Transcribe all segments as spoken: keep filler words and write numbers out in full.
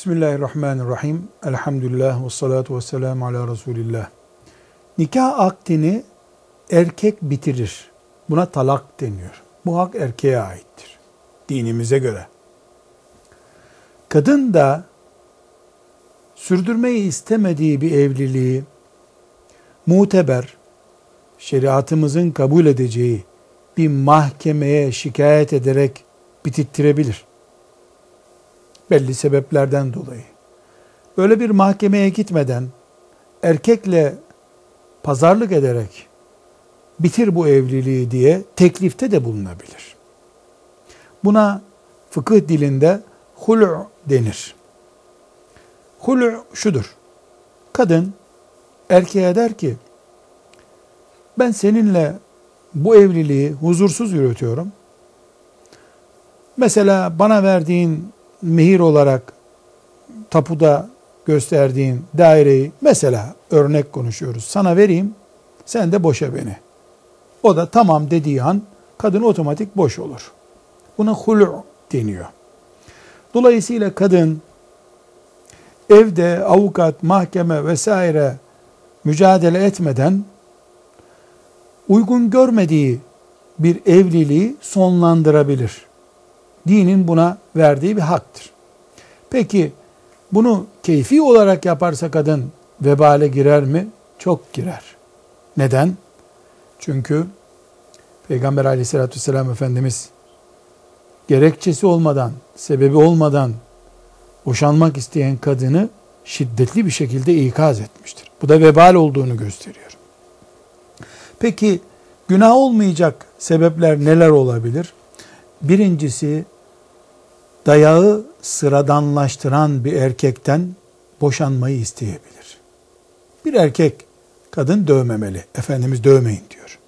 Bismillahirrahmanirrahim. Elhamdülillah ve salatu ve selamu ala Resulillah. Nikah akdini erkek bitirir. Buna talak deniyor. Bu hak erkeğe aittir. Dinimize göre. Kadın da sürdürmeyi istemediği bir evliliği muteber, şeriatımızın kabul edeceği bir mahkemeye şikayet ederek bitirttirebilir. Belli sebeplerden dolayı. Böyle bir mahkemeye gitmeden erkekle pazarlık ederek bitir bu evliliği diye teklifte de bulunabilir. Buna fıkıh dilinde hul'u denir. Hul'u şudur. Kadın erkeğe der ki ben seninle bu evliliği huzursuz yürütüyorum. Mesela bana verdiğin mehir olarak tapuda gösterdiğin daireyi mesela örnek konuşuyoruz. Sana vereyim, sen de boşa beni. O da tamam dediği an kadın otomatik boş olur. Buna hul'u deniyor. Dolayısıyla kadın evde avukat, mahkeme vesaire mücadele etmeden uygun görmediği bir evliliği sonlandırabilir. Dinin buna verdiği bir haktır. Peki bunu keyfi olarak yaparsa kadın vebale girer mi? Çok girer. Neden? Çünkü Peygamber aleyhissalatü vesselam Efendimiz gerekçesi olmadan, sebebi olmadan boşanmak isteyen kadını şiddetli bir şekilde ikaz etmiştir. Bu da vebal olduğunu gösteriyor. Peki günah olmayacak sebepler neler olabilir? Birincisi, dayağı sıradanlaştıran bir erkekten boşanmayı isteyebilir. Bir erkek, kadın dövmemeli. Efendimiz dövmeyin diyor.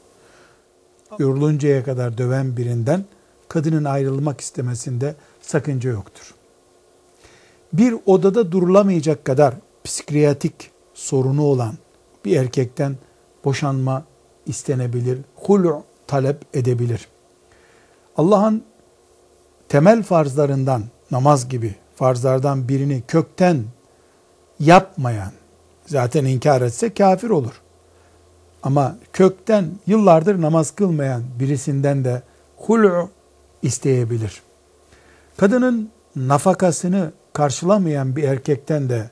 Yoruluncaya kadar döven birinden kadının ayrılmak istemesinde sakınca yoktur. Bir odada durulamayacak kadar psikiyatrik sorunu olan bir erkekten boşanma istenebilir, hul'u talep edebilir. Allah'ın temel farzlarından, namaz gibi farzlardan birini kökten yapmayan, zaten inkar etse kafir olur. Ama kökten yıllardır namaz kılmayan birisinden de hul'u isteyebilir. Kadının nafakasını karşılamayan bir erkekten de,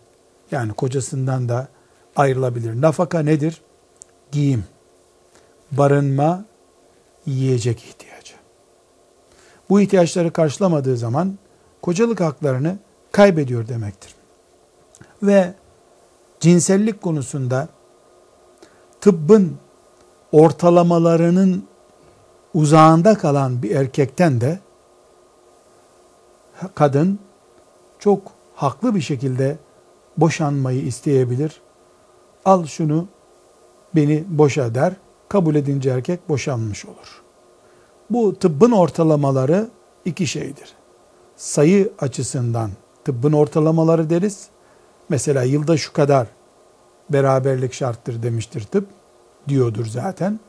yani kocasından da ayrılabilir. Nafaka nedir? Giyim, barınma, yiyecek ihtiyacı. Bu ihtiyaçları karşılamadığı zaman kocalık haklarını kaybediyor demektir. Ve cinsellik konusunda tıbbın ortalamalarının uzağında kalan bir erkekten de kadın çok haklı bir şekilde boşanmayı isteyebilir. Al şunu, beni boşa der. Kabul edince erkek boşanmış olur. Bu tıbbın ortalamaları iki şeydir. Sayı açısından tıbbın ortalamaları deriz. Mesela yılda şu kadar beraberlik şarttır demiştir tıp, diyordur zaten.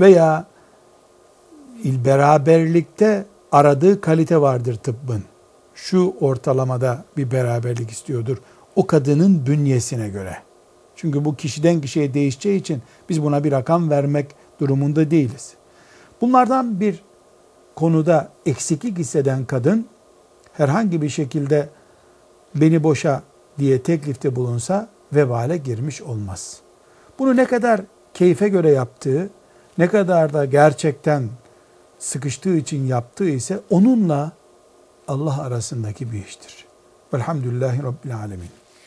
Veya beraberlikte aradığı kalite vardır tıbbın. Şu ortalamada bir beraberlik istiyordur. O kadının bünyesine göre. Çünkü bu kişiden kişiye değişeceği için biz buna bir rakam vermek durumunda değiliz. Bunlardan bir konuda eksiklik hisseden kadın herhangi bir şekilde beni boşa diye teklifte bulunsa vebale girmiş olmaz. Bunu ne kadar keyfe göre yaptığı, ne kadar da gerçekten sıkıştığı için yaptığı ise onunla Allah arasındaki bir iştir. Velhamdülillahi Rabbil Alemin.